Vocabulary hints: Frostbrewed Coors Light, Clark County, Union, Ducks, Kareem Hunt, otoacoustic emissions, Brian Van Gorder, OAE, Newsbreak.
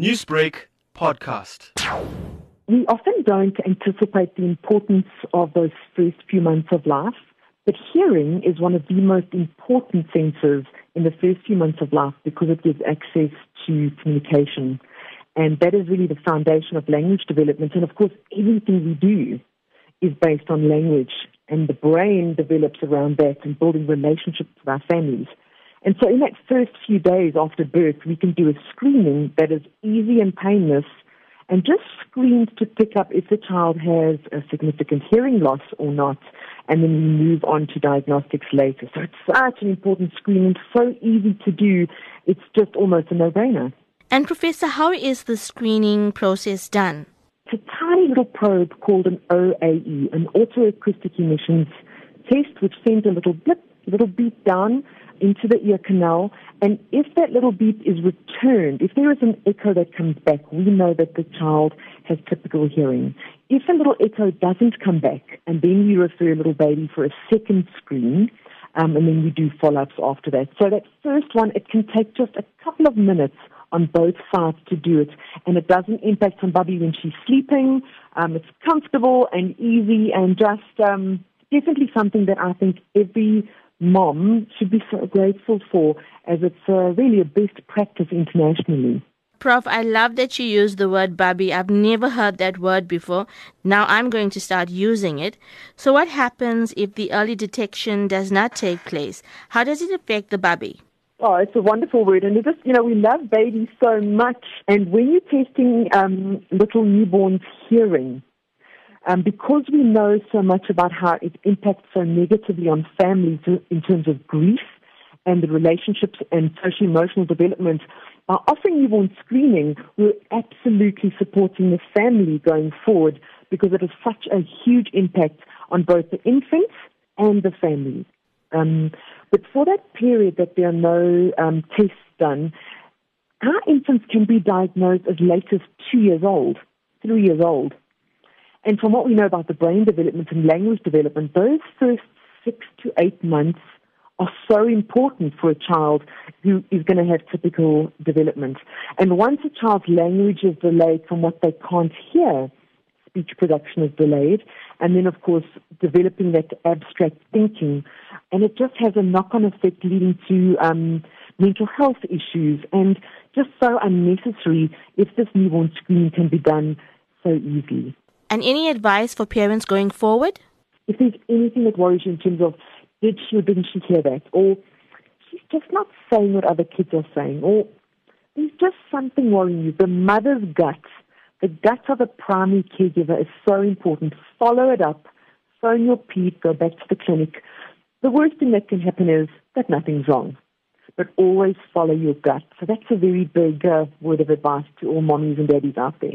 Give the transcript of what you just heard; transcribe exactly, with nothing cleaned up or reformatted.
Newsbreak podcast. We often don't anticipate the importance of those first few months of life, but hearing is one of the most important senses in the first few months of life because it gives access to communication. And that is really the foundation of language development. And of course, everything we do is based on language, and the brain develops around that and building relationships with our families. And so in that first few days after birth, we can do a screening that is easy and painless and just screens to pick up if the child has a significant hearing loss or not, and then we move on to diagnostics later. So it's such an important screening, so easy to do, it's just almost a no-brainer. And Professor, how is the screening process done? It's a tiny little probe called an O A E, an otoacoustic emissions test, which sends a little blip, little beep down into the ear canal, and if that little beep is returned, if there is an echo that comes back, we know that the child has typical hearing. If a little echo doesn't come back, and then we refer a little baby for a second screen, um, and then we do follow-ups after that. So that first one, it can take just a couple of minutes on both sides to do it, and it doesn't impact on Bubby when she's sleeping. Um, it's comfortable and easy and just um, definitely something that I think every mom should be so grateful for, as it's uh, really a best practice internationally. Prof, I love that you use the word Bubby. I've never heard that word before. Now I'm going to start using it. So what happens if the early detection does not take place? How does it affect the Bubby? Oh, it's a wonderful word, and it just, you know, we love babies so much. And when you're testing um, little newborns' hearing, Um, because we know so much about how it impacts so negatively on families in terms of grief and the relationships and socio-emotional development, by offering newborn screening, we're absolutely supporting the family going forward because it has such a huge impact on both the infants and the families. Um, but for that period that there are no um, tests done, our infants can be diagnosed as late as two years old, three years old. And from what we know about the brain development and language development, those first six to eight months are so important for a child who is going to have typical development. And once a child's language is delayed from what they can't hear, speech production is delayed, and then, of course, developing that abstract thinking. And it just has a knock-on effect leading to um, mental health issues, and just so unnecessary if this newborn screening can be done so easily. And any advice for parents going forward? If there's anything that worries you in terms of, did she or didn't she hear that? Or she's just not saying what other kids are saying. Or there's just something worrying you. The mother's gut, the gut of a primary caregiver is so important. Follow it up. Phone your ped. Go back to the clinic. The worst thing that can happen is that nothing's wrong. But always follow your gut. So that's a very big uh, word of advice to all mommies and daddies out there.